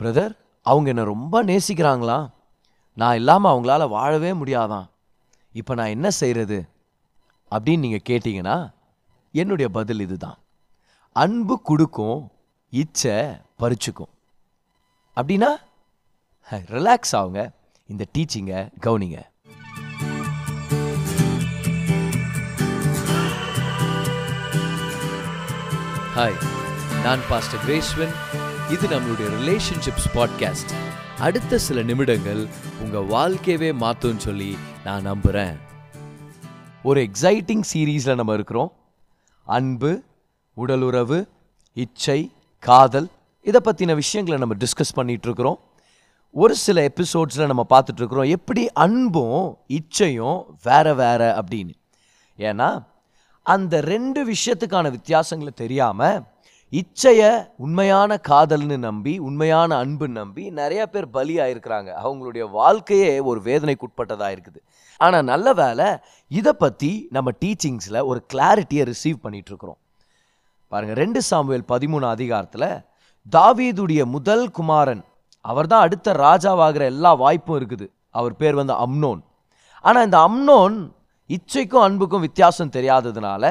Brother, அவங்க என்னை ரொம்ப நேசிக்கிறாங்களா? நான் இல்லாமல் அவங்களால வாழவே முடியாதான். இப்போ நான் என்ன செய்கிறது அப்படின்னு நீங்கள் கேட்டிங்கன்னா என்னுடைய பதில் இது தான். அன்பு கொடுக்கும், இச்சை பறிச்சுக்கும். அப்படின்னா ரிலாக்ஸ் ஆகுங்க, இந்த டீச்சிங்கை கவனிங்க. ஹாய், நான் பாஸ்டர் கிரேஸ்வின். இது நம்மளுடைய ரிலேஷன்ஷிப்ஸ் பாட்காஸ்ட். அடுத்த சில நிமிடங்கள் உங்கள் வாழ்க்கையவே மாற்றும்னு சொல்லி நான் நம்புகிறேன். ஒரு எக்ஸைட்டிங் சீரீஸில் நம்ம இருக்கிறோம். அன்பு, உடலுறவு, இச்சை, காதல், இதை பற்றின விஷயங்களை நம்ம டிஸ்கஸ் பண்ணிகிட்ருக்குறோம். ஒரு சில எபிசோட்ஸில் நம்ம பார்த்துட்ருக்குறோம் எப்படி அன்பும் இச்சையும் வேறு வேறு அப்படின்னு. ஏன்னா அந்த ரெண்டு விஷயத்துக்கான வித்தியாசங்களை தெரியாமல் இச்சையை உண்மையான காதல்னு நம்பி, உண்மையான அன்புன்னு நம்பி நிறையா பேர் பலி ஆகிருக்கிறாங்க. அவங்களுடைய வாழ்க்கையே ஒரு வேதனைக்குட்பட்டதாக இருக்குது. ஆனால் நல்ல வேலை, இதை பற்றி நம்ம டீச்சிங்ஸில் ஒரு கிளாரிட்டியை ரிசீவ் பண்ணிகிட்ருக்குறோம். பாருங்கள், 2 சாமுவேல் 13 அதிகாரத்தில் தாவீதுடைய முதல் குமாரன், அவர் தான் அடுத்த ராஜாவாகிற எல்லா வாய்ப்பும் இருக்குது, அவர் பேர் வந்து அம்னோன். ஆனால் இந்த அம்னோன் இச்சைக்கும் அன்புக்கும் வித்தியாசம் தெரியாததுனால,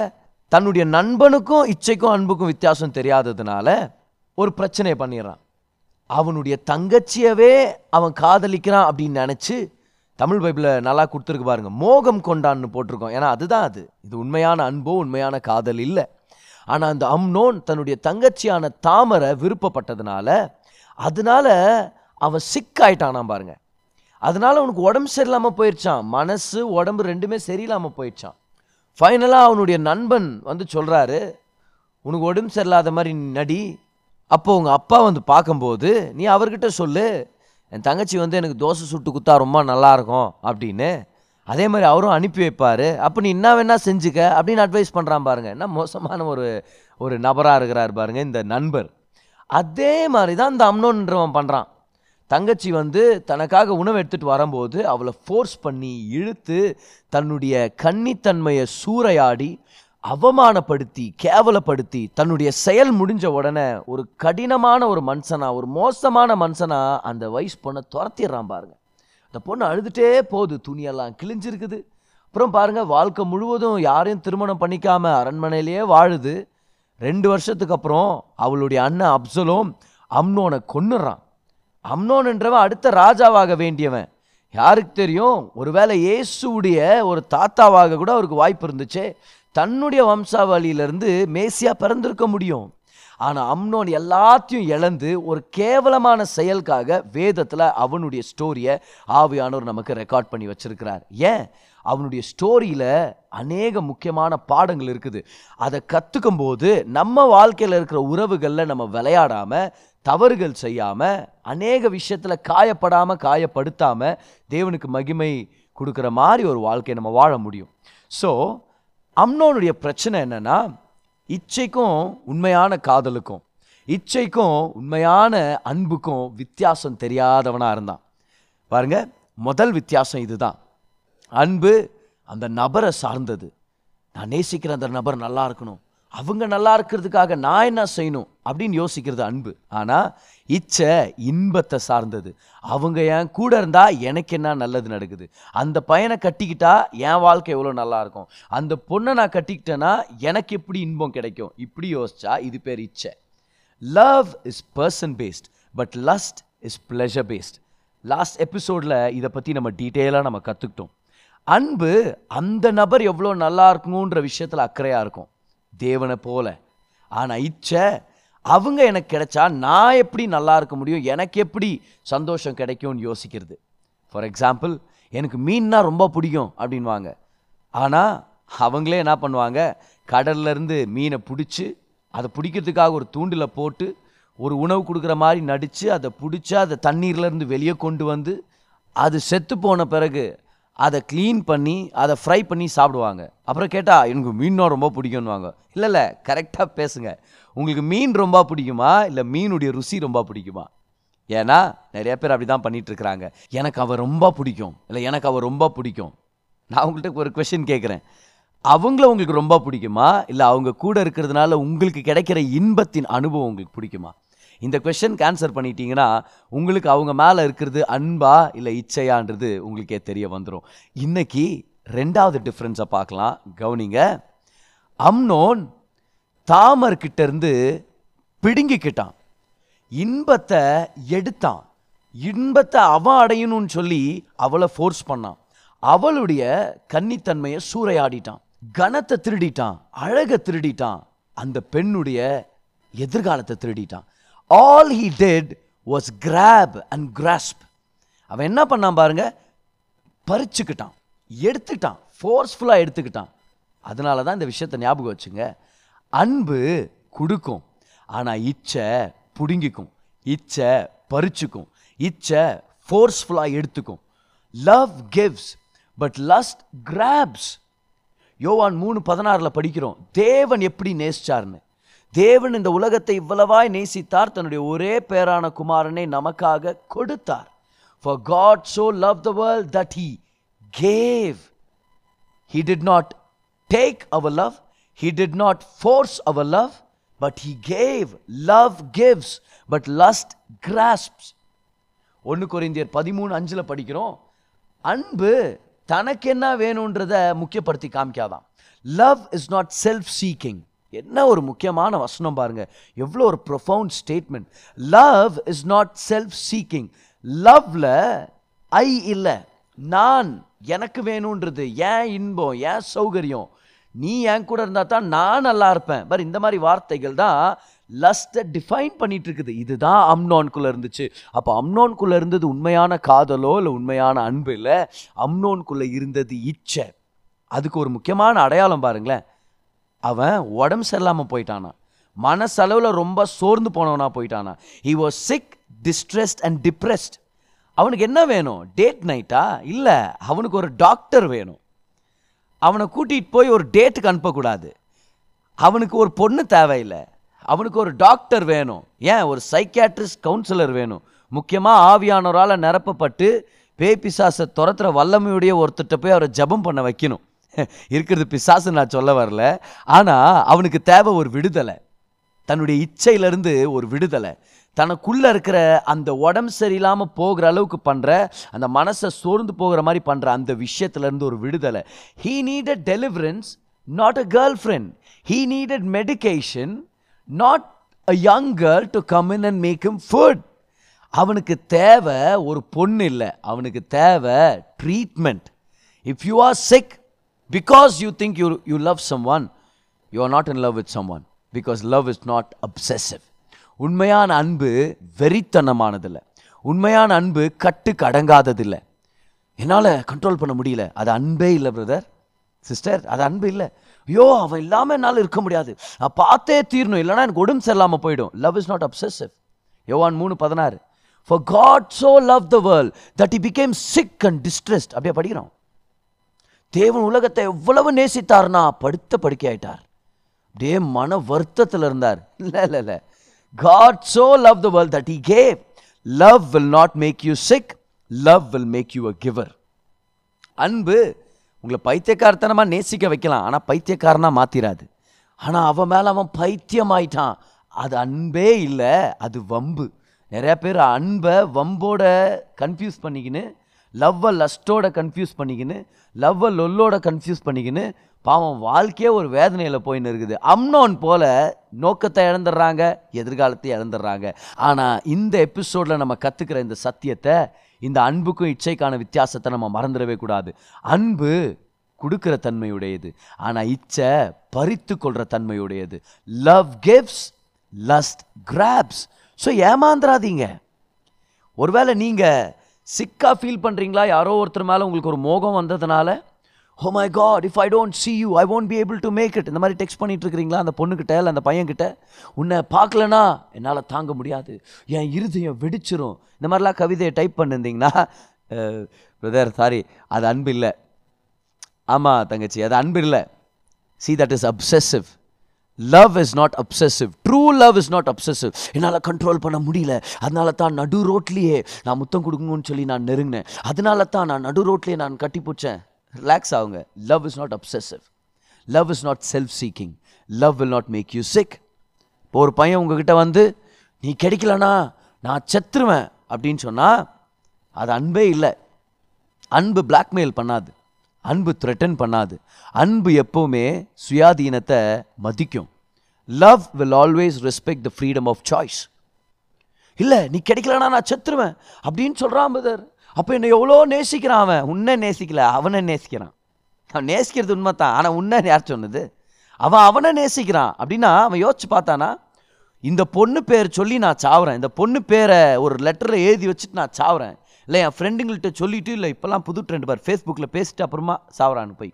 தன்னுடைய நண்பனுக்கும் இச்சைக்கும் அன்புக்கும் வித்தியாசம் தெரியாததுனால ஒரு பிரச்சனையை பண்ணிடுறான். அவனுடைய தங்கச்சியவே அவன் காதலிக்கிறான் அப்படின்னு நினச்சி, தமிழ் பைபிளில் நல்லா கொடுத்துருக்கு பாருங்கள், மோகம் கொண்டான்னு போட்டிருக்கோம். ஏன்னா அதுதான் அது, இது உண்மையான அன்போ உண்மையான காதல் இல்லை. ஆனால் அந்த அம்னோன் தன்னுடைய தங்கச்சியான தாமரை விருப்பப்பட்டதுனால, அதனால் அவன் சிக்காயிட்டானான் பாருங்கள். அதனால் அவனுக்கு உடம்பு சரியில்லாமல் போயிடுச்சான், மனசு உடம்பு ரெண்டுமே சரியில்லாமல் போயிடுச்சான். ஃபைனலாக அவனுடைய நண்பன் வந்து சொல்கிறாரு, உனக்கு உடம்பு சரியில்லாத மாதிரி நடி. அப்போ உங்கள் அப்பா வந்து பார்க்கும்போது நீ அவர்கிட்ட சொல்லு, என் தங்கச்சி வந்து எனக்கு தோசை சுட்டு குத்தா ரொம்ப நல்லாயிருக்கும் அப்படின்னு. அதே மாதிரி அவரும் அனுப்பி வைப்பார், அப்போ நீ என்ன வேணா செஞ்சுக்க அப்படின்னு அட்வைஸ் பண்ணுறான் பாருங்கள். என்ன மோசமான ஒரு நபராக இருக்கிறார் பாருங்கள் இந்த நண்பர். அதே மாதிரி தான் இந்த அம்னோன்றவன் பண்ணுறான். தங்கச்சி வந்து தனக்காக உணவு எடுத்துகிட்டு வரும்போது அவளை ஃபோர்ஸ் பண்ணி இழுத்து, தன்னுடைய கன்னித்தன்மையை சூறையாடி, அவமானப்படுத்தி, கேவலப்படுத்தி, தன்னுடைய செயல் முடிஞ்ச உடனே ஒரு கடினமான ஒரு மனுஷனாக, ஒரு மோசமான மனுஷனாக அந்த வயசு பொண்ணை துரத்திடுறான் பாருங்கள். அந்த பொண்ணு அழுதுகிட்டே போகுது, துணியெல்லாம் கிழிஞ்சிருக்குது. அப்புறம் பாருங்கள், வாழ்க்கை முழுவதும் யாரையும் திருமணம் பண்ணிக்காமல் அரண்மனையிலேயே வாழுது. 2 வருஷத்துக்கு அப்புறம் அவளுடைய அண்ணன் அப்சலோம் அம்னோனை கொன்னுடுறான். அம்னோன்ன்றவன் அடுத்த ராஜாவாக வேண்டியவன். யாருக்கு தெரியும், ஒருவேளை இயேசுடைய ஒரு தாத்தாவாக கூட அவருக்கு வாய்ப்பு இருந்துச்சு, தன்னுடைய வம்சாவளியிலிருந்து மேசியா பிறந்திருக்க முடியும். ஆனால் அம்னோன் எல்லாத்தையும் இழந்து ஒரு கேவலமான செயலுக்காக வேதத்தில் அவனுடைய ஸ்டோரியை ஆவியானவர் நமக்கு ரெக்கார்ட் பண்ணி வச்சிருக்கிறார். ஏன்? அவனுடைய ஸ்டோரியில் அநேக முக்கியமான பாடங்கள் இருக்குது. அதை கற்றுக்கும் போது நம்ம வாழ்க்கையில் இருக்கிற உறவுகளில் நம்ம விளையாடாமல், தவறுகள் செய்யாமல், அநேக விஷயத்தில் காயப்படுத்தாமல் தேவனுக்கு மகிமை கொடுக்குற மாதிரி ஒரு வாழ்க்கையை நம்ம வாழ முடியும். ஸோ அம்னோனுடைய பிரச்சனை என்னென்னா, இச்சைக்கும் உண்மையான காதலுக்கும் இச்சைக்கும் உண்மையான அன்புக்கும் வித்தியாசம் தெரியாதவனாக இருந்தான் பாருங்கள். முதல் வித்தியாசம் இதுதான். அன்பு அந்த நபரை சார்ந்தது. நான் நேசிக்கிற அந்த நபர் நல்லா இருக்கணும், அவங்க நல்லா இருக்கிறதுக்காக நான் என்ன செய்யணும் அப்படின்னு யோசிக்கிறது அன்பு. ஆனால் இச்சை இன்பத்தை சார்ந்தது. அவங்க என் கூட இருந்தால் எனக்கு என்ன நல்லது நடக்குது, அந்த பையனை கட்டிக்கிட்டா என் வாழ்க்கை எவ்வளோ நல்லாயிருக்கும், அந்த பொண்ணை நான் கட்டிக்கிட்டேன்னா எனக்கு எப்படி இன்பம் கிடைக்கும், இப்படி யோசிச்சா இது பேர் இச்சை. Love is person based, but lust is pleasure based. Last எபிசோடில் இதை பற்றி நம்ம டீட்டெயிலாக நம்ம கற்றுக்கிட்டோம். அன்பு அந்த நபர் எவ்வளோ நல்லா இருக்குங்கிற விஷயத்தில் அக்கறையாக இருக்கும், தேவனை போல. ஆனால் இச்சை, அவங்க எனக்கு கிடைச்சா நான் எப்படி நல்லா இருக்க முடியும், எனக்கு எப்படி சந்தோஷம் கிடைக்கும்னு யோசிக்கிறது. ஃபார் எக்ஸாம்பிள், எனக்கு மீன்னா ரொம்ப பிடிக்கும் அப்படின்வாங்க. ஆனால் அவங்களே என்ன பண்ணுவாங்க, கடல்லேருந்து மீனை பிடிச்சி, அதை பிடிக்கிறதுக்காக ஒரு தூண்டில் போட்டு, ஒரு உணவு கொடுக்குற மாதிரி நடித்து, அதை பிடிச்சி அதை தண்ணீர்லேருந்து வெளியே கொண்டு வந்து, அது செத்து போன பிறகு அதை க்ளீன் பண்ணி, அதை ஃப்ரை பண்ணி சாப்பிடுவாங்க. அப்புறம் கேட்டால் எனக்கு மீன்னா ரொம்ப பிடிக்கும்னுவாங்க. இல்லை, கரெக்டாக பேசுங்க. உங்களுக்கு மீன் ரொம்ப பிடிக்குமா, இல்லை மீனுடைய ருசி ரொம்ப பிடிக்குமா? ஏன்னா நிறைய பேர் அப்படி தான் பண்ணிகிட்ருக்கிறாங்க. எனக்கு அவள் ரொம்ப பிடிக்கும், இல்லை எனக்கு அவள் ரொம்ப பிடிக்கும். நான் உங்கள்கிட்ட ஒரு கொஸ்டின் கேட்குறேன், அவங்கள உங்களுக்கு ரொம்ப பிடிக்குமா, இல்லை அவங்க கூட இருக்கிறதுனால உங்களுக்கு கிடைக்கிற இன்பத்தின் அனுபவம் உங்களுக்கு பிடிக்குமா? இந்த கொஸ்டினுக்கு ஆன்சர் பண்ணிட்டீங்கன்னா உங்களுக்கு அவங்க மேலே இருக்கிறது அன்பா இல்லை இச்சையான்றது உங்களுக்கே தெரிய வந்துடும். இன்னைக்கு ரெண்டாவது டிஃப்ரென்ஸை பார்க்கலாம், கவனிங்க. அம்னோன் தாமர்கிட்ட இருந்து பிடுங்கிக்கிட்டான், இன்பத்தை எடுத்தான், இன்பத்தை அவன் அடையணும்னு சொல்லி அவளை ஃபோர்ஸ் பண்ணான், அவளுடைய கன்னித்தன்மையை சூறையாடிட்டான், கனத்தை திருடிட்டான், அழகை திருடிட்டான், அந்த பெண்ணுடைய எதிர்காலத்தை திருடிட்டான். All he did was grab and grasp. அவன் என்ன பண்ணான் பாருங்க, பறிச்சுக்கிட்டான், எடுத்துக்கிட்டான், ஃபோர்ஸ்ஃபுல்லாக எடுத்துக்கிட்டான். அதனால தான் இந்த விஷயத்தை ஞாபகம் வச்சுங்க. அன்பு கொடுக்கும், ஆனால் இச்சை பிடுங்கிக்கும், இச்சை பறிச்சுக்கும், இச்சை ஃபோர்ஸ்ஃபுல்லாக எடுத்துக்கும். Love gives but lust grabs. யோவான் 3:16 படிக்கிறோம், தேவன் எப்படி நேசிச்சார்னு. தேவன் இந்த உலகத்தை இவ்வளவாய் நேசித்தார், தன்னுடைய ஒரே பேரான குமாரனை நமக்காக கொடுத்தார். For God so loved the world that he gave. He did not take our love, he did not force our love, but he gave. Love gives but lust grasps. 1 Corinthians 13:5 படிக்கிறோம், அன்பு தனக்கு என்ன வேணுன்றத முக்கியப்படுத்தி காமிக்காதான். Love is not self seeking. என்ன ஒரு முக்கியமான வசனம் பாருங்க, எவ்வளோ ஒரு profound statement. Love is not self seeking. லவ்வில் ஐ இல்லை, நான், எனக்கு வேணுன்றது, ஏன் இன்பம், ஏன் சௌகரியம், நீ என் கூட இருந்தால் தான் நான் நல்லா இருப்பேன். பட் இந்த மாதிரி வார்த்தைகள் தான் லஸ்ட்டை டிஃபைன் பண்ணிட்டு இருக்குது. இதுதான் அம்னோனுக்குள்ளே இருந்துச்சு. அப்போ அம்னோனுக்குள்ளே இருந்தது உண்மையான காதலோ இல்லை உண்மையான அன்பு இல்லை, அம்னோனுக்குள்ளே இருந்தது இச்சை. அதுக்கு ஒரு முக்கியமான அடையாளம் பாருங்களேன், அவன் உடம்பு சரியில்லாமல் போயிட்டானா, மனசளவில் ரொம்ப சோர்ந்து போனவனா போயிட்டானா. He was sick, distressed and depressed. அவனுக்கு என்ன வேணும், டேட் நைட்டா? இல்லை, அவனுக்கு ஒரு டாக்டர் வேணும். அவனை கூட்டிகிட்டு போய் ஒரு டேட்டுக்கு அனுப்பக்கூடாது. அவனுக்கு ஒரு பொண்ணு தேவையில்லை, அவனுக்கு ஒரு டாக்டர் வேணும். ஏன், ஒரு சைக்கியாட்ரிஸ்ட், கவுன்சிலர் வேணும். முக்கியமாக ஆவியானோரால் நிரப்பப்பட்டு பேய்பிசாசை துரத்துற வல்லமையுடைய ஒருத்தட்ட போய் அவரை ஜபம் பண்ண வைக்கணும். இருக்கிறது பிசாசு நான் சொல்ல வரல, ஆனால் அவனுக்கு தேவை ஒரு விடுதலை, தன்னுடைய இச்சையிலேருந்து ஒரு விடுதலை, தனக்குள்ளே இருக்கிற அந்த உடம்பு சரியில்லாமல் போகிற அளவுக்கு பண்ணுற, அந்த மனசை சோர்ந்து போகிற மாதிரி பண்ணுற அந்த விஷயத்துலேருந்து ஒரு விடுதலை. He needed deliverance, not a girl friend. He needed medication, not a young girl to come in and make him food. அவனுக்கு தேவை ஒரு பொண்ணு இல்லை, அவனுக்கு தேவை treatment. If you are sick because you think you love someone, you are not in love with someone, because love is not obsessive. உண்மையான அன்பு வெறித்தனமானதில்லை, உண்மையான அன்பு கட்டுக்கு அடங்காததில்லை. என்னால் கண்ட்ரோல் பண்ண முடியல, அது அன்பே இல்லை பிரதர், சிஸ்டர், அது அன்பு இல்லை. ஐயோ அவன் இல்லாமல் என்னால் இருக்க முடியாது, நான் பார்த்தே தீரணும், இல்லைனா எனக்கு உடம்பு சரியில்லாமல் போயிடும். Love is not obsessive. யோவான் 3:16. For God so loved the world that he became sick and distressed. அப்படியே படிக்கிறோம், தேவன் உலகத்தை எவ்வளவு நேசித்தார்னா படுத்த படுக்கையாயிட்டார், அப்படியே மன வருத்தத்தில் இருந்தார். இல்லை இல்லை இல்லை, God so loved the world that he gave. Love will not make you sick, love will make you a giver. அன்பு உங்களை பைத்தியக்காரத்தனமாக நேசிக்க வைக்கலாம், ஆனால் பைத்தியக்காரனாக மாற்றிடாது. ஆனால் அவன் மேலே அவன் பைத்தியமாயிட்டான், அது அன்பே இல்லை, அது வம்பு. நிறையா பேர் அன்பை வம்போட கன்ஃபியூஸ் பண்ணிக்கின்னு, லவ்வை லஸ்ட்டோட கன்ஃபியூஸ் பண்ணிக்கின்னு, லவ்வை லொல்லோட கன்ஃபியூஸ் பண்ணிக்கின்னு பாவம் வாழ்க்கையே ஒரு வேதனையில் போயின்னு இருக்குது. அம்னோன் போல நோக்கத்தை இழந்துடுறாங்க, எதிர்காலத்தை இழந்துடுறாங்க. ஆனால் இந்த எபிசோடில் நம்ம கற்றுக்கிற இந்த சத்தியத்தை, இந்த அன்புக்கும் இச்சைக்கான வித்தியாசத்தை நம்ம மறந்துடவே கூடாது. அன்பு கொடுக்கிற தன்மையுடையது, ஆனால் இச்சை பறித்து கொள்கிற தன்மையுடையது. Love gives, lust grabs. So ஏமாந்துடாதீங்க. ஒருவேளை நீங்கள் சிக்காக ஃபீல் பண்ணுறீங்களா, யாரோ ஒருத்தர் மேலே உங்களுக்கு ஒரு மோகம் வந்ததுனால, oh my God, if I don't see you, I won't be able to make it. இந்த மாதிரி டெக்ஸ்ட் பண்ணிட்டு இருக்கிறீங்களா அந்த பொண்ணுக்கிட்ட இல்லை அந்த பையன்கிட்ட, உன்னை பார்க்கலனா என்னால் தாங்க முடியாது, என் இருதயம் வெடிச்சிரும், இந்த மாதிரிலாம் கவிதையை டைப் பண்ணிருந்தீங்கன்னா, பிரதர் சாரி, அது அன்பு இல்லை. ஆமாம் தங்கச்சி, அது அன்பு இல்லை. See, that is obsessive. Love is not obsessive. True love is not obsessive. என்னால் கண்ட்ரோல் பண்ண முடியல, அதனால தான் நடு ரோட்லேயே நான் முத்தம் கொடுக்கணும்னு சொல்லி நான் நெருங்கினேன், அதனால தான் நான் நடு ரோட்லேயே நான் கட்டி பிடிச்சேன். ரிலாக்ஸ் ஆகுங்க. Love is not obsessive, love is not self seeking, love will not make you sick. இப்போ ஒரு பையன் உங்ககிட்ட வந்து, நீ கிடைக்கலனா நான் செத்துருவேன் அப்படின்னு சொன்னால் அது அன்பே இல்லை. அன்பு பிளாக்மெயில் பண்ணாது, அன்பு த்ரெட்டன் பண்ணாது, அன்பு எப்போவுமே சுயாதீனத்தை மதிக்கும். Love will always respect the freedom of choice. இல்லை நீ கிடைக்கலனா நான் செத்துருவேன் அப்படின்னு சொல்கிறான் பிரதர். அப்போ என்னை எவ்வளோ நேசிக்கிறான் அவன். உன்னை நேசிக்கல, அவனை நேசிக்கிறான். அவன் நேசிக்கிறது உண்மை தான், ஆனால் உன்னை யார் சொன்னது? அவன் அவனை நேசிக்கிறான் அப்படின்னா அவன் யோசிச்சு பார்த்தானா, இந்த பொண்ணு பேர் சொல்லி நான் சாவுறேன், இந்த பொண்ணு பேரை ஒரு லெட்டரில் எழுதி வச்சுட்டு நான் சாவுறேன், இல்லை என் ஃப்ரெண்டுங்கள்கிட்ட சொல்லிவிட்டு, இல்லை இப்போல்லாம் புது ட்ரெண்ட் பார், ஃபேஸ்புக்கில் பேசிட்டு அப்புறமா சாவுறான்னு போய்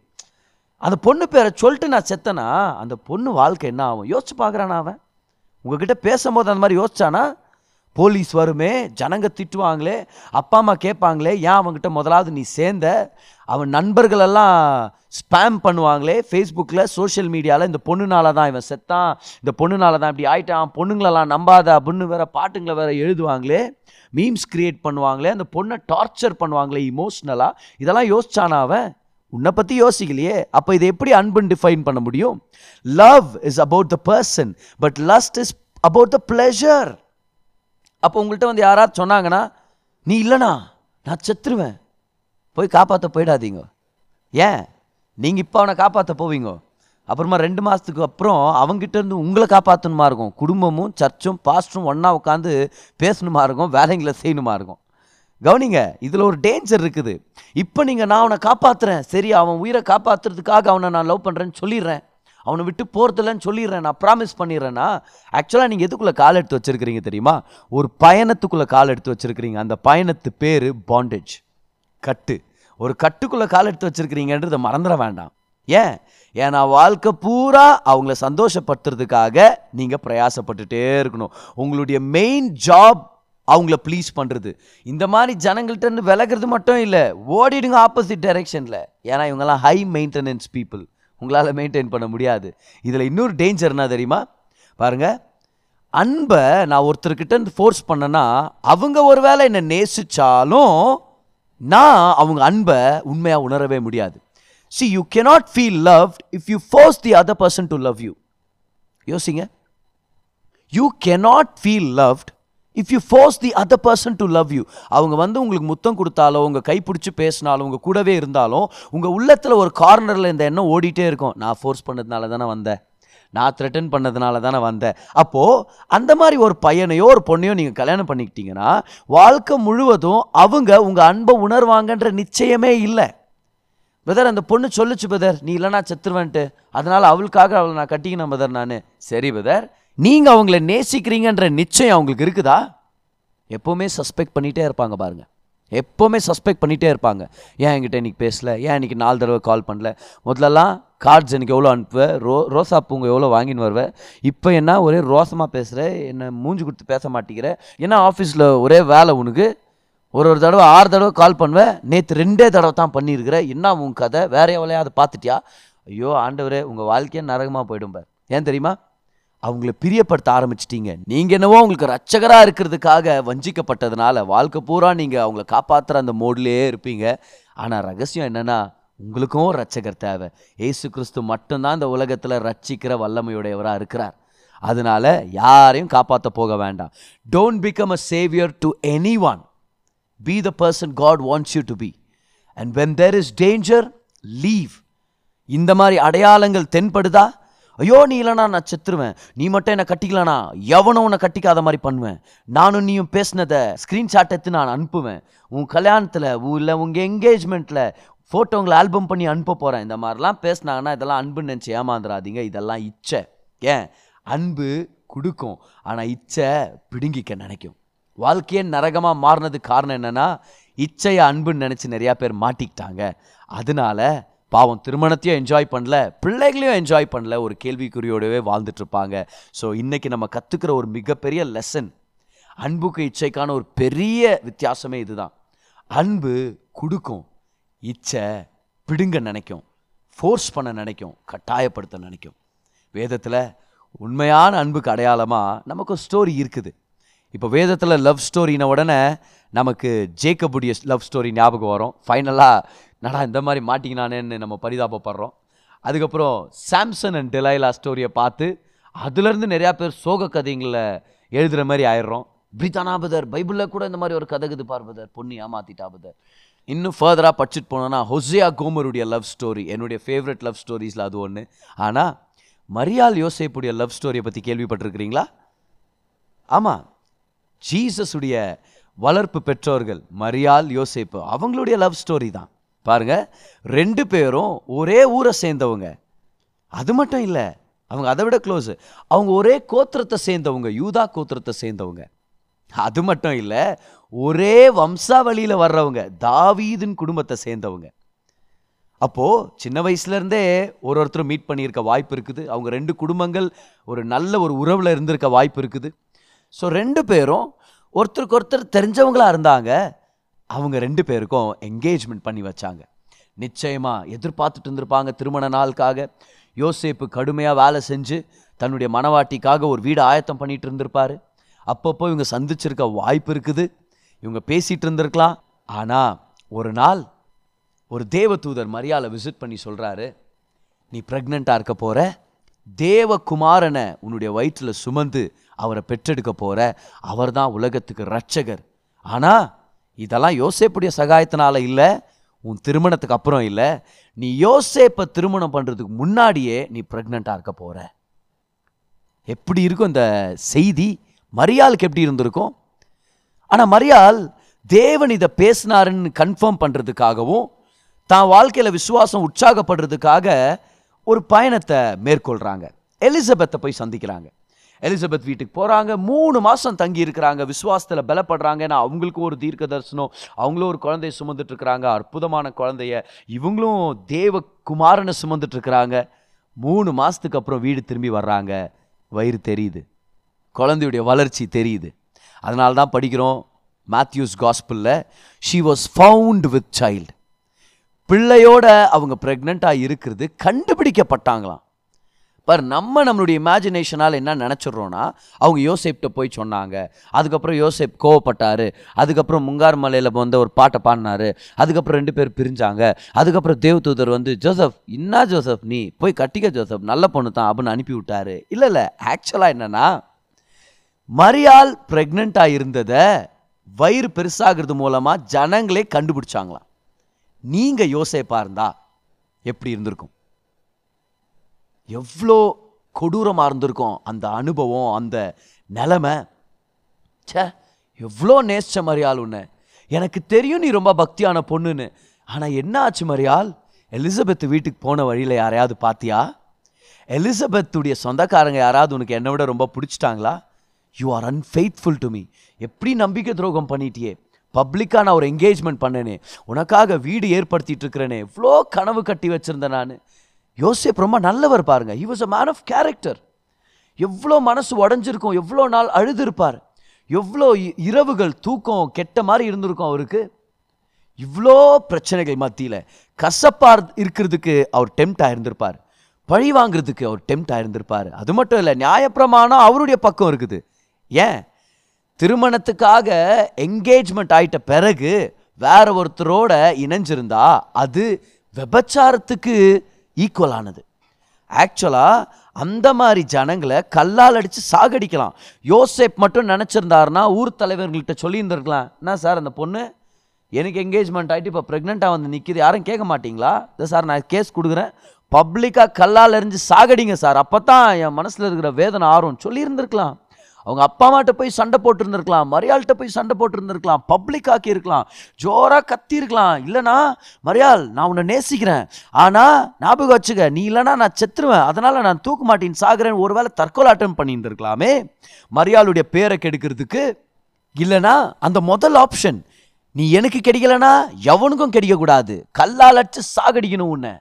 அந்த பொண்ணு பேரை சொல்லிட்டு நான் செத்தனா அந்த பொண்ணு வாழ்க்கை என்ன ஆகும்? யோசிச்சு பார்க்குறானா அவன்? உங்ககிட்ட பேசும்போது அந்த மாதிரி யோசிச்சானா? போலீஸ் வருமே, ஜனங்க திட்டுவாங்களே, அப்பா அம்மா கேட்பாங்களே ஏன் அவங்ககிட்ட முதலாவது நீ சேர்ந்த, அவன் நண்பர்களெல்லாம் ஸ்பேம் பண்ணுவாங்களே ஃபேஸ்புக்கில், சோஷியல் மீடியாவில், இந்த பொண்ணுனால தான் இவன் செத்தான், இந்த பொண்ணுனால தான் இப்படி ஆகிட்டான், பொண்ணுங்களெல்லாம் நம்பாத அப்படின்னு வேறு பாட்டுங்களை வேறு எழுதுவாங்களே, மீம்ஸ் க்ரியேட் பண்ணுவாங்களே, அந்த பொண்ணை டார்ச்சர் பண்ணுவாங்களே இமோஷ்னலாக, இதெல்லாம் யோசிச்சானா அவன்? உன்னை பற்றி யோசிக்கலையே. அப்போ இதை எப்படி அன்புன்னு டிஃபைன் பண்ண முடியும்? Love is about the person, but lust is about the pleasure. அப்போ உங்கள்கிட்ட வந்து யாராவது சொன்னாங்கன்னா நீ இல்லைனா நான் செத்துருவேன், போய் காப்பாற்ற போயிடாதீங்க. ஏன்? நீங்கள் இப்போ அவனை காப்பாற்ற போவீங்க, அப்புறமா 2 மாதத்துக்கு அப்புறம் அவங்ககிட்டருந்து உங்களை காப்பாற்றணுமா இருக்கும். குடும்பமும் சர்ச்சும் பாஸ்டரும் ஒன்றா உட்காந்து பேசணுமா இருக்கும், வேலைங்களை செய்யணுமா இருக்கும். கவனிங்க, இதில் ஒரு டேஞ்சர் இருக்குது. இப்போ நீங்கள் நான் அவனை காப்பாற்றுறேன், சரி அவன் உயிரை காப்பாற்றுறதுக்காக அவனை நான் லவ் பண்ணுறேன்னு சொல்லிடுறேன், அவனை விட்டு போகிறதில்லன்னு சொல்லிடுறேன், நான் ப்ராமிஸ் பண்ணிடுறேன்னா, ஆக்சுவலாக நீங்கள் எதுக்குள்ளே கால் எடுத்து வச்சுருக்கிறீங்க தெரியுமா? ஒரு பயணத்துக்குள்ளே கால் எடுத்து வச்சுருக்கிறீங்க. அந்த பயணத்து பேர் பாண்டேஜ், கட்டு. ஒரு கட்டுக்குள்ளே கால் எடுத்து வச்சுருக்கிறீங்கன்றதை மறந்துட வேண்டாம். ஏன்? ஏன்னா வாழ்க்கை பூரா அவங்கள சந்தோஷப்படுத்துறதுக்காக நீங்கள் பிரயாசப்பட்டுகிட்டே இருக்கணும். உங்களுடைய மெயின் ஜாப் அவங்கள ப்ளீஸ் பண்ணுறது. இந்த மாதிரி ஜனங்கள்கிட்டருந்து விலகிறது மட்டும் இல்லை, ஓடிடுங்க ஆப்போசிட் டைரெக்ஷனில். ஏன்னா இவங்கெல்லாம் ஹை மெயின்டெனன்ஸ் பீப்புள், உங்களால் மெயின்டைன் பண்ண முடியாது. இதில் இன்னொரு டேஞ்சர்னா தெரியுமா? பாருங்கள், அன்பை நான் ஒருத்தர்கிட்ட ஃபோர்ஸ் பண்ணேன்னா அவங்க ஒரு வேளை என்னை நேசித்தாலும் நான் அவங்க அன்பை உண்மையாக உணரவே முடியாது. See, you cannot feel loved if you force the other person to love you. யோசிங்க, you cannot feel loved if you force the other person to love you. அவங்க வந்து உங்களுக்கு முத்தம் கொடுத்தாலோ, உங்கள் கைப்பிடிச்சி பேசினாலும், உங்கள் கூடவே இருந்தாலும், உங்கள் உள்ளத்தில் ஒரு கார்னரில் இந்த எண்ணம் ஓடிட்டே இருக்கும், நான் ஃபோர்ஸ் பண்ணதுனால தானே வந்தேன், நான் த்ரெட்டன் பண்ணதுனால தானே வந்தேன். அப்போது அந்த மாதிரி ஒரு பையனையோ ஒரு பொண்ணையோ நீங்கள் கல்யாணம் பண்ணிக்கிட்டீங்கன்னா வாழ்க்கை முழுவதும் அவங்க உங்கள் அன்பை உணர்வாங்கன்ற நிச்சயமே இல்லை. பிரதர், அந்த பொண்ணு சொல்லுச்சு பிரதர், நீ இல்லைனா செத்துருவேன்ட்டு, அதனால் அவளுக்காக அவளை நான் கட்டிக்கினேன் பிரதர் நான். சரி பிரதர், நீங்கள் அவங்கள நேசிக்கிறீங்கன்ற நிச்சயம் அவங்களுக்கு இருக்குதா? எப்போவுமே சஸ்பெக்ட் பண்ணிகிட்டே இருப்பாங்க. பாருங்கள், எப்போவுமே சஸ்பெக்ட் பண்ணிகிட்டே இருப்பாங்க. ஏன் என்கிட்ட இன்றைக்கி பேசலை, ஏன் இன்றைக்கி 4 தடவை கால் பண்ணல, முதல்லலாம் கார்ட்ஸ் எனக்கு எவ்வளோ அனுப்புவேன், ரோசா பூங்க எவ்வளோ வாங்கின்னு வருவேன், இப்போ என்ன ஒரே ரோசமாக பேசுகிற, என்னை மூஞ்சி கொடுத்து பேச மாட்டேங்கிற, ஏன்னா ஆஃபீஸில் ஒரே வேலை உனக்கு, ஒரு தடவை 6 தடவை கால் பண்ணுவேன், நேற்று 2 தடவை தான் பண்ணியிருக்கிற, என்ன உன் கதை, வேற எவ்வளையாவது பார்த்துட்டியா? ஐயோ ஆண்டவரே, உங்கள் வாழ்க்கையே நரகமாக போய்டும் பார். ஏன் தெரியுமா? அவங்கள பிரியப்படுத்த ஆரம்பிச்சிட்டிங்க. நீங்கள் என்னவோ உங்களுக்கு ரட்சகராக இருக்கிறதுக்காக வஞ்சிக்கப்பட்டதுனால வாழ்க்கை பூரா நீங்கள் அவங்கள காப்பாற்றுற அந்த மோட்லேயே இருப்பீங்க. ஆனால் ரகசியம் என்னென்னா, உங்களுக்கும் ரட்சகர் தேவை. ஏசு கிறிஸ்து மட்டும்தான் இந்த உலகத்தில் ரட்சிக்கிற வல்லமையுடையவராக இருக்கிறார். அதனால் யாரையும் காப்பாற்ற போக வேண்டாம். Don't become a saviour to anyone. Be the person God wants you to be. And when there is danger, leave. இந்த மாதிரி அடையாளங்கள் தென்படுதா, ஐயோ நீ இல்லைனா நான் செத்துருவேன், நீ மட்டும் என்னை கட்டிக்கலனா எவனும் உன்னை கட்டிக்காத மாதிரி பண்ணுவேன், நானும் நீயும் பேசினதை ஸ்க்ரீன்ஷாட் எடுத்து நான் அனுப்புவேன், உன் கல்யாணத்தில் இல்லை உங்கள் என்கேஜ்மெண்ட்டில் ஃபோட்டோங்களை ஆல்பம் பண்ணி அனுப்ப போகிறேன். இந்த மாதிரிலாம் பேசினாங்கன்னா இதெல்லாம் அன்புன்னு நினச்சி ஏமாந்துடாதீங்க. இதெல்லாம் இச்சை. ஏன்? அன்பு கொடுக்கும், ஆனால் இச்சை பிடுங்கிக்க நினைக்கும். வாழ்க்கையே நரகமாக மாறினதுக்கு காரணம் என்னென்னா, இச்சையை அன்புன்னு நினச்சி நிறையா பேர் மாட்டிக்கிட்டாங்க. அதனால பாவம் திருமணத்தையும் என்ஜாய் பண்ணல, பிள்ளைகளையும் என்ஜாய் பண்ணல, ஒரு கேள்விக்குறியோடவே வாழ்ந்துட்டுருப்பாங்க. ஸோ இன்றைக்கி நம்ம கற்றுக்கிற ஒரு மிகப்பெரிய லெசன், அன்புக்கு இச்சைக்கான ஒரு பெரிய வித்தியாசமே இதுதான். அன்பு கொடுக்கும், இச்சை பிடுங்க நினைக்கும், ஃபோர்ஸ் பண்ண நினைக்கும், கட்டாயப்படுத்த நினைக்கும். வேதத்தில் உண்மையான அன்புக்கு அடையாளமாக நமக்கு ஒரு ஸ்டோரி இருக்குது. இப்போ வேதத்தில் லவ் ஸ்டோரின உடனே நமக்கு ஜேக்கபுடைய லவ் ஸ்டோரி ஞாபகம் வரும். ஃபைனலாக நடா இந்த மாதிரி மாட்டிக்கினானேன்னு நம்ம பரிதாபப்படுறோம். அதுக்கப்புறம் சாம்சன் அண்ட் டெலைலா ஸ்டோரியை பார்த்து அதுலேருந்து நிறையா பேர் சோக கதைங்களை எழுதுகிற மாதிரி ஆயிடுறோம். பிரித்தானாபதர் பைபிளில் கூட இந்த மாதிரி ஒரு கதகுது பார்பதர் பொண்ணு ஏமாத்திட்டாபதர். இன்னும் ஃபர்தராக படிச்சுட்டு போனோன்னா ஹொசேயா கோமருடைய லவ் ஸ்டோரி என்னுடைய ஃபேவரட் லவ் ஸ்டோரிஸில் அது ஒன்று. ஆனால் மரியாள் யோசேப்புடைய லவ் ஸ்டோரியை பற்றி கேள்விப்பட்டிருக்கிறீங்களா? ஆமாம், ஜீசஸுடைய வளர்ப்பு பெற்றோர்கள் மரியாள் யோசேப்பு அவங்களுடைய லவ் ஸ்டோரி தான். பாருங்கள், ரெண்டு பேரும் ஒரே ஊரை சேர்ந்தவங்க. அது மட்டும் இல்லை, அவங்க அதை விட க்ளோஸு, அவங்க ஒரே கோத்திரத்தை சேர்ந்தவங்க, யூதா கோத்திரத்தை சேர்ந்தவங்க. அது மட்டும் இல்லை, ஒரே வம்சாவளியில் வர்றவங்க, தாவீதின் குடும்பத்தை சேர்ந்தவங்க. அப்போது சின்ன வயசுலேருந்தே ஒருத்தரும் மீட் பண்ணியிருக்க வாய்ப்பு இருக்குது. அவங்க ரெண்டு குடும்பங்கள் ஒரு நல்ல ஒரு உறவில் இருந்திருக்க வாய்ப்பு இருக்குது. ஸோ ரெண்டு பேரும் ஒருத்தருக்கு ஒருத்தர் தெரிஞ்சவங்களாக இருந்தாங்க. அவங்க ரெண்டு பேருக்கும் என்கேஜ்மெண்ட் பண்ணி வச்சாங்க. நிச்சயமாக எதிர்பார்த்துட்டு இருந்திருப்பாங்க திருமண நாளுக்காக. யோசேப்பு கடுமையாக வேலை செஞ்சு தன்னுடைய மனவாட்டிக்காக ஒரு வீடு ஆயத்தம் பண்ணிகிட்டு இருந்திருப்பார். அப்பப்போ இவங்க சந்திச்சிருக்க வாய்ப்பு இருக்குது, இவங்க பேசிகிட்டு இருந்திருக்கலாம். ஆனால் ஒரு நாள் ஒரு தேவதூதர் மரியாளை விசிட் பண்ணி சொல்கிறாரு, நீ ப்ரெக்னெண்ட்டாக இருக்க போகிற, தேவகுமாரனை உன்னுடைய வயிற்றில் சுமந்து அவரை பெற்றெடுக்க போகிற, அவர் தான் உலகத்துக்கு இரட்சகர். ஆனால் இதெல்லாம் யோசேப்புடைய சகாயத்தினால இல்லை, உன் திருமணத்துக்கு அப்புறம் இல்லை, நீ யோசேப்பை திருமணம் பண்ணுறதுக்கு முன்னாடியே நீ ப்ரெக்னெண்ட்டாக இருக்க போகிற. எப்படி இருக்கும் இந்த செய்தி மரியாளுக்கு எப்படி இருந்திருக்கும்? ஆனால் மரியாள் தேவன் இதை பேசினாருன்னு கன்ஃபார்ம் பண்ணுறதுக்காகவும் தான் வாழ்க்கையில் விசுவாசம் உற்சாகப்படுறதுக்காக ஒரு பயணத்தை மேற்கொள்கிறாங்க. எலிசபெத்தை போய் சந்திக்கிறாங்க. எலிசபெத் வீட்டுக்கு போகிறாங்க. 3 மாதம் தங்கி இருக்கிறாங்க. விசுவாசத்தில் பலப்படுறாங்க. ஏன்னா அவங்களுக்கும் ஒரு தீர்க்க தரிசனம், அவங்களும் ஒரு குழந்தைய சுமந்துட்டுருக்குறாங்க, அற்புதமான குழந்தைய. இவங்களும் தேவகுமாரனை சுமந்துட்டுருக்குறாங்க. 3 மாதத்துக்கு அப்புறம் வீடு திரும்பி வர்றாங்க. வயிறு தெரியுது, குழந்தையுடைய வளர்ச்சி தெரியுது. அதனால தான் படிக்கிறோம் மேத்யூஸ் காஸ்பிளில், she was found with child. பிள்ளையோட அவங்க ப்ரெக்னெண்ட்டாக இருக்கிறது கண்டுபிடிக்கப்பட்டாங்களாம். பர் நம்மளுடைய இமேஜினேஷனால் என்ன நினச்சிட்றோன்னா, அவங்க யோசேப்கிட்ட போய் சொன்னாங்க, அதுக்கப்புறம் யோசேப் கோவப்பட்டார், அதுக்கப்புறம் முங்கார் மலையில் வந்து ஒரு பாட்டை பாடினார், அதுக்கப்புறம் 2 பேர் பிரிஞ்சாங்க, அதுக்கப்புறம் தேவதூதர் வந்து ஜோசப் இன்னா ஜோசப் நீ போய் கட்டிக்க ஜோசப் நல்ல பொண்ணு தான் அப்படின்னு அனுப்பி விட்டாரு. இல்லை, ஆக்சுவலாக என்னென்னா மரியாள் ப்ரெக்னெண்ட்டாக இருந்ததை வயிறு பெருசாகிறது மூலமாக ஜனங்களே கண்டுபிடிச்சாங்களாம். நீங்கள் யோசேப்பாக இருந்தா எப்படி இருந்திருக்கும்? எவ்வளோ கொடூரமாக இருந்திருக்கும் அந்த அனுபவம், அந்த நிலமை. சே, எவ்வளோ நேசிச்ச மரியாள் உன்னை, எனக்கு தெரியும் நீ ரொம்ப பக்தியான பொண்ணுன்னு. ஆனால் என்ன ஆச்சு மரியாள்? எலிசபெத் வீட்டுக்கு போன வழியில் யாரையாவது பார்த்தியா? எலிசபெத்துடைய சொந்தக்காரங்க யாராவது உனக்கு என்னை விட ரொம்ப பிடிச்சிட்டாங்களா? You are unfaithful to me. எப்படி நம்பிக்கை துரோகம் பண்ணிட்டியே, பப்ளிக்காக நான் ஒரு என்கேஜ்மெண்ட் பண்ணேனே, உனக்காக வீடு ஏற்படுத்திகிட்டு இருக்கிறேனே, எவ்வளோ கனவு கட்டி வச்சுருந்தேன் நான். யோசேப் ரொம்ப நல்லவர் பாருங்கள். He was a man of character. எவ்வளோ மனசு உடஞ்சிருக்கும், எவ்வளோ நாள் அழுதுருப்பார், எவ்வளோ இரவுகள் தூக்கம் கெட்ட மாதிரி இருந்திருக்கும் அவருக்கு. இவ்வளோ பிரச்சனைகள் மத்தியில் கசப்பாக இருக்கிறதுக்கு அவர் டெம்ப்டாக இருந்திருப்பார், பழி வாங்கிறதுக்கு அவர் டெம்ப்டாக இருந்திருப்பார். அது மட்டும் இல்லை, நியாயப்பிரமாணம் அவருடைய பக்கம் இருக்குது. ஏன்? திருமணத்துக்காக என்கேஜ்மெண்ட் ஆகிட்ட பிறகு வேற ஒருத்தரோட இணைஞ்சிருந்தா அது விபச்சாரத்துக்கு ஈக்குவலானது. ஆக்சுவலாக அந்த மாதிரி ஜனங்களை கல்லால் அடித்து சாகடிக்கலாம். யோசேப் மட்டும் நினச்சிருந்தாருன்னா ஊர் தலைவர்கள்கிட்ட சொல்லியிருந்திருக்கலாம், என்ன சார் அந்த பொண்ணு எனக்கு என்கேஜ்மெண்ட் ஆகிட்டு இப்போ ப்ரெக்னெண்ட்டாக வந்து நிற்கிது, யாரும் கேட்க மாட்டிங்களா? இல்லை சார், நான் கேஸ் கொடுக்குறேன், பப்ளிக்காக கல்லால் எறிஞ்சு சாகடிங்க சார், அப்போ தான் என் மனசில் இருக்கிற வேதனை ஆறும் சொல்லியிருந்திருக்கலாம். அவங்க அப்பா அம்மாட்ட போய் சண்டை போட்டிருந்திருக்கலாம், மரியாள்கிட்ட போய் சண்டை போட்டிருந்திருக்கலாம், பப்ளிக் ஆக்கியிருக்கலாம், ஜோராக கத்தியிருக்கலாம். இல்லைனா மரியாள் நான் உன்னை நேசிக்கிறேன், ஆனால் ஞாபகம் வச்சுக்க, நீ இல்லைனா நான் செத்துருவேன், அதனால் நான் தூக்க மாட்டேன்னு சாகிறேன், ஒருவேளை தற்கொலை அட்டம் பண்ணியிருந்திருக்கலாமே மரியாளுடைய பேரை கெடுக்கிறதுக்கு. இல்லைனா அந்த முதல் ஆப்ஷன், நீ எனக்கு கிடைக்கலனா எவனுக்கும் கிடைக்கக்கூடாது, கல்லால் அடிச்சு சாகடிக்கணும் உன்னை,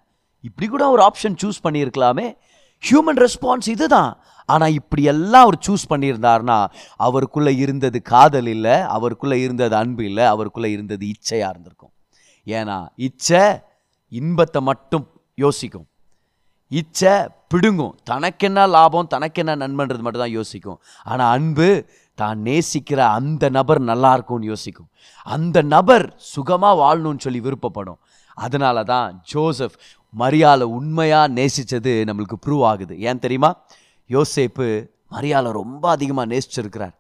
இப்படி கூட ஒரு ஆப்ஷன் சூஸ் பண்ணியிருக்கலாமே. ஹியூமன் ரெஸ்பான்ஸ் இது தான். ஆனால் இப்படி எல்லாம் அவர் சூஸ் பண்ணியிருந்தார்னா அவருக்குள்ளே இருந்தது காதல் இல்லை, அவருக்குள்ளே இருந்தது அன்பு இல்லை, அவருக்குள்ளே இருந்தது இச்சையாக இருந்திருக்கும். ஏன்னா இச்சை இன்பத்தை மட்டும் யோசிக்கும், இச்சை பிடுங்கும், தனக்கென்ன லாபம் தனக்கென்ன நன்மைன்றது மட்டும் தான் யோசிக்கும். ஆனால் அன்பு தான் நேசிக்கிற அந்த நபர் நல்லா இருக்கும்னு யோசிக்கும், அந்த நபர் சுகமாக வாழணும்னு சொல்லி விருப்பப்படும். அதனால தான் ஜோசப் மரியாளை உண்மையாக நேசித்தது நம்மளுக்கு ப்ரூவ் ஆகுது. ஏன் தெரியுமா? யோசேப்பு மரியாளை ரொம்ப அதிகமாக நேசிச்சிருக்கிறார்.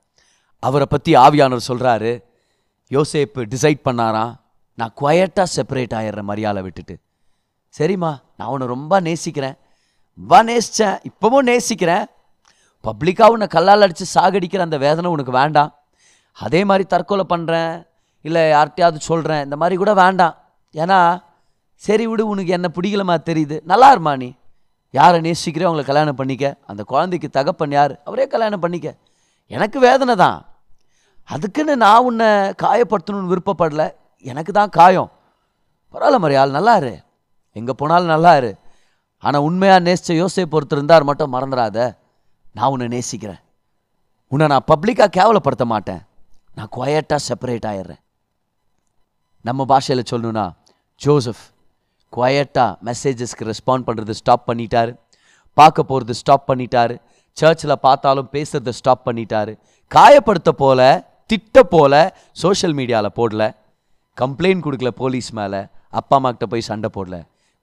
அவரை பற்றி ஆவியானவர் சொல்கிறாரு, யோசேப்பு டிசைட் பண்ணாராம், நான் குவயட்டாக செப்பரேட் ஆகிடுறேன் மரியாதை விட்டுட்டு. சரிம்மா, நான் அவனை ரொம்ப நேசிக்கிறேன், ரொம்ப நேசித்தேன், இப்போவும் நேசிக்கிறேன். பப்ளிக்காக உன்னை கல்லால் அடித்து சாகடிக்கிற அந்த வேதனை உனக்கு வேண்டாம். அதே மாதிரி தற்கொலை பண்ணுறேன் இல்லை யார்கிட்டையாவது சொல்கிறேன் இந்த மாதிரி கூட வேண்டாம். ஏன்னா சரி விடு, உனக்கு என்ன பிடிக்கலமா தெரியுது, நல்லா இருமா, நீ யாரை நேசிக்கிறோ அவங்களை கல்யாணம் பண்ணிக்க. அந்த குழந்தைக்கு தகப்பன் யார், அவரே கல்யாணம் பண்ணிக்க. எனக்கு வேதனை தான், அதுக்குன்னு நான் உன்னை காயப்படுத்தணும்னு விருப்பப்படலை, எனக்கு தான் காயம். பரவாயில்ல மரியாள், நல்லாரு, எங்கே போனாலும் நல்லாரு, ஆனால் உண்மையாக நேசித்த யோசையை பொறுத்து இருந்தார் மட்டும் மறந்துடாத. நான் உன்னை நேசிக்கிறேன், உன்னை நான் பப்ளிக்காக கேவலப்படுத்த மாட்டேன், நான் குவயட்டாக செப்பரேட் ஆகிடுறேன். நம்ம பாஷையில் சொல்லணுன்னா ஜோசப் குவயட்டாக மெசேஜஸ்க்கு ரெஸ்பாண்ட் பண்ணுறது ஸ்டாப் பண்ணிட்டார், பார்க்க போகிறது ஸ்டாப் பண்ணிட்டார், சர்ச்சில் பார்த்தாலும் பேசுகிறத ஸ்டாப் பண்ணிட்டார். காயப்படுத்த போல, திட்ட போல சோஷியல் மீடியாவில் போடல, கம்ப்ளைண்ட் கொடுக்கல போலீஸ் மேலே, அப்பா அம்மாக்கிட்ட போய் சண்டை போடல,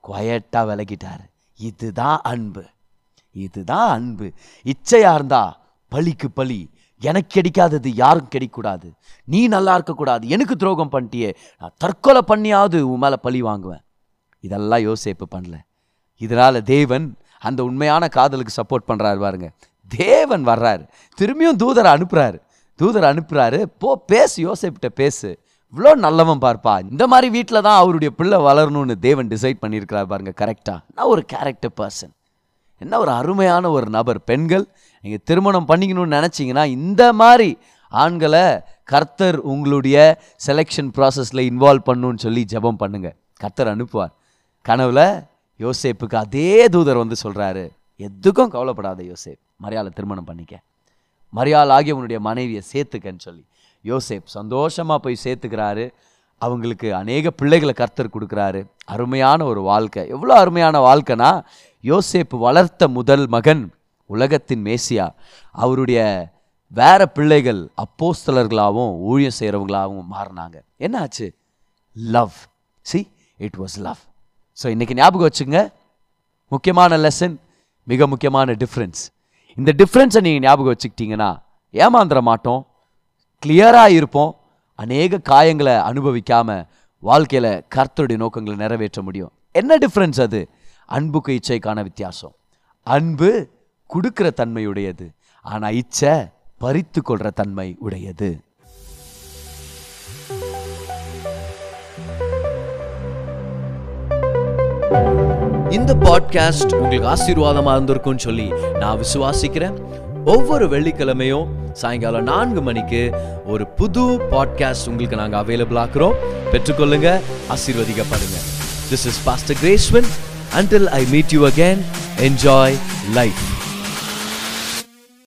குவயட்டாக விலகிட்டார். இதுதான் அன்பு, இதுதான் அன்பு. இச்சையாக இருந்தால் பழிக்கு பழி, எனக்கு கிடைக்காதது யாரும் கிடைக்கூடாது, நீ நல்லா இருக்கக்கூடாது, எனக்கு துரோகம் பண்ணிட்டியே, நான் தற்கொலை பண்ணியாவது உன் மேலே பழி வாங்குவேன். இதெல்லாம் யோசேப்பு பண்ணல. இதனால் தேவன் அந்த உண்மையான காதலுக்கு சப்போர்ட் பண்ணுறாரு. பாருங்க, தேவன் வர்றாரு, திரும்பியும் தூதரை அனுப்புகிறாரு, தூதரை அனுப்புகிறாரு, போ பேசு, யோசேப்பிட்ட பேசு, இவ்வளோ நல்லவன் பார்ப்பா, இந்த மாதிரி வீட்டில் தான் அவருடைய பிள்ளை வளரணும்னு தேவன் டிசைட் பண்ணியிருக்கிறார். பாருங்க கரெக்டாக, நான் ஒரு கேரக்டர் பர்சன், என்ன ஒரு அருமையான ஒரு நபர். பெண்கள் நீங்கள் திருமணம் பண்ணிக்கணும்னு நினச்சிங்கன்னா இந்த மாதிரி ஆண்களை கர்த்தர் உங்களுடைய செலெக்ஷன் ப்ராசஸில் இன்வால்வ் பண்ணுன்னு சொல்லி ஜெபம் பண்ணுங்கள், கர்த்தர் அனுப்புவார். கனவில் யோசேப்புக்கு அதே தூதர் வந்து சொல்கிறாரு, எதுக்கும் கவலைப்படாத யோசேப், மரியாதை திருமணம் பண்ணிக்க, மரியாதை ஆகிய உன்னுடைய மனைவியை சேர்த்துக்கன்னு சொல்லி யோசேப் சந்தோஷமாக போய் சேர்த்துக்கிறாரு. அவங்களுக்கு அநேக பிள்ளைகளை கர்த்தர் கொடுக்குறாரு. அருமையான ஒரு வாழ்க்கை. எவ்வளோ அருமையான வாழ்க்கைனா, யோசேப்பு வளர்த்த முதல் மகன் உலகத்தின் மேசியா, அவருடைய வேற பிள்ளைகள் அப்போஸ்தலர்களாகவும் ஊழியம் செய்கிறவங்களாகவும் மாறினாங்க. என்ன ஆச்சு? Love. See, it was love. So இன்றைக்கி ஞாபகம் வச்சுங்க, முக்கியமான லெசன், மிக முக்கியமான டிஃப்ரென்ஸ். இந்த டிஃப்ரென்ஸை நீங்கள் ஞாபகம் வச்சுக்கிட்டிங்கன்னா ஏமாந்துட மாட்டோம், கிளியராக இருப்போம், அநேக காயங்களை அனுபவிக்காமல் வாழ்க்கையில் கர்த்தருடைய நோக்கங்களை நிறைவேற்ற முடியும். என்ன டிஃப்ரென்ஸ் அது? அன்புக்கு இச்சைக்கான வித்தியாசம். அன்பு கொடுக்கிற தன்மை உடையது, ஆனால் இச்சை பறித்து கொள்கிற தன்மை உடையது. இந்த பாட்காஸ்ட் உங்களுக்கு ஆசீர்வாதமாக இருந்திருக்கும்னு சொல்லி நான் விசுவாசிக்கிறேன். ஒவ்வொரு வெள்ளிக்கிழமையும் சாயங்காலம் 4 மணிக்கு ஒரு புது பாட்காஸ்ட் உங்களுக்கு நாங்கள் அவைலபிள் ஆக்குறோம். பெற்றுக்கொள்ளுங்க, ஆசீர்வதிக்கப்படுங்க. This is Pastor Gracewin. Until I meet you again, enjoy life.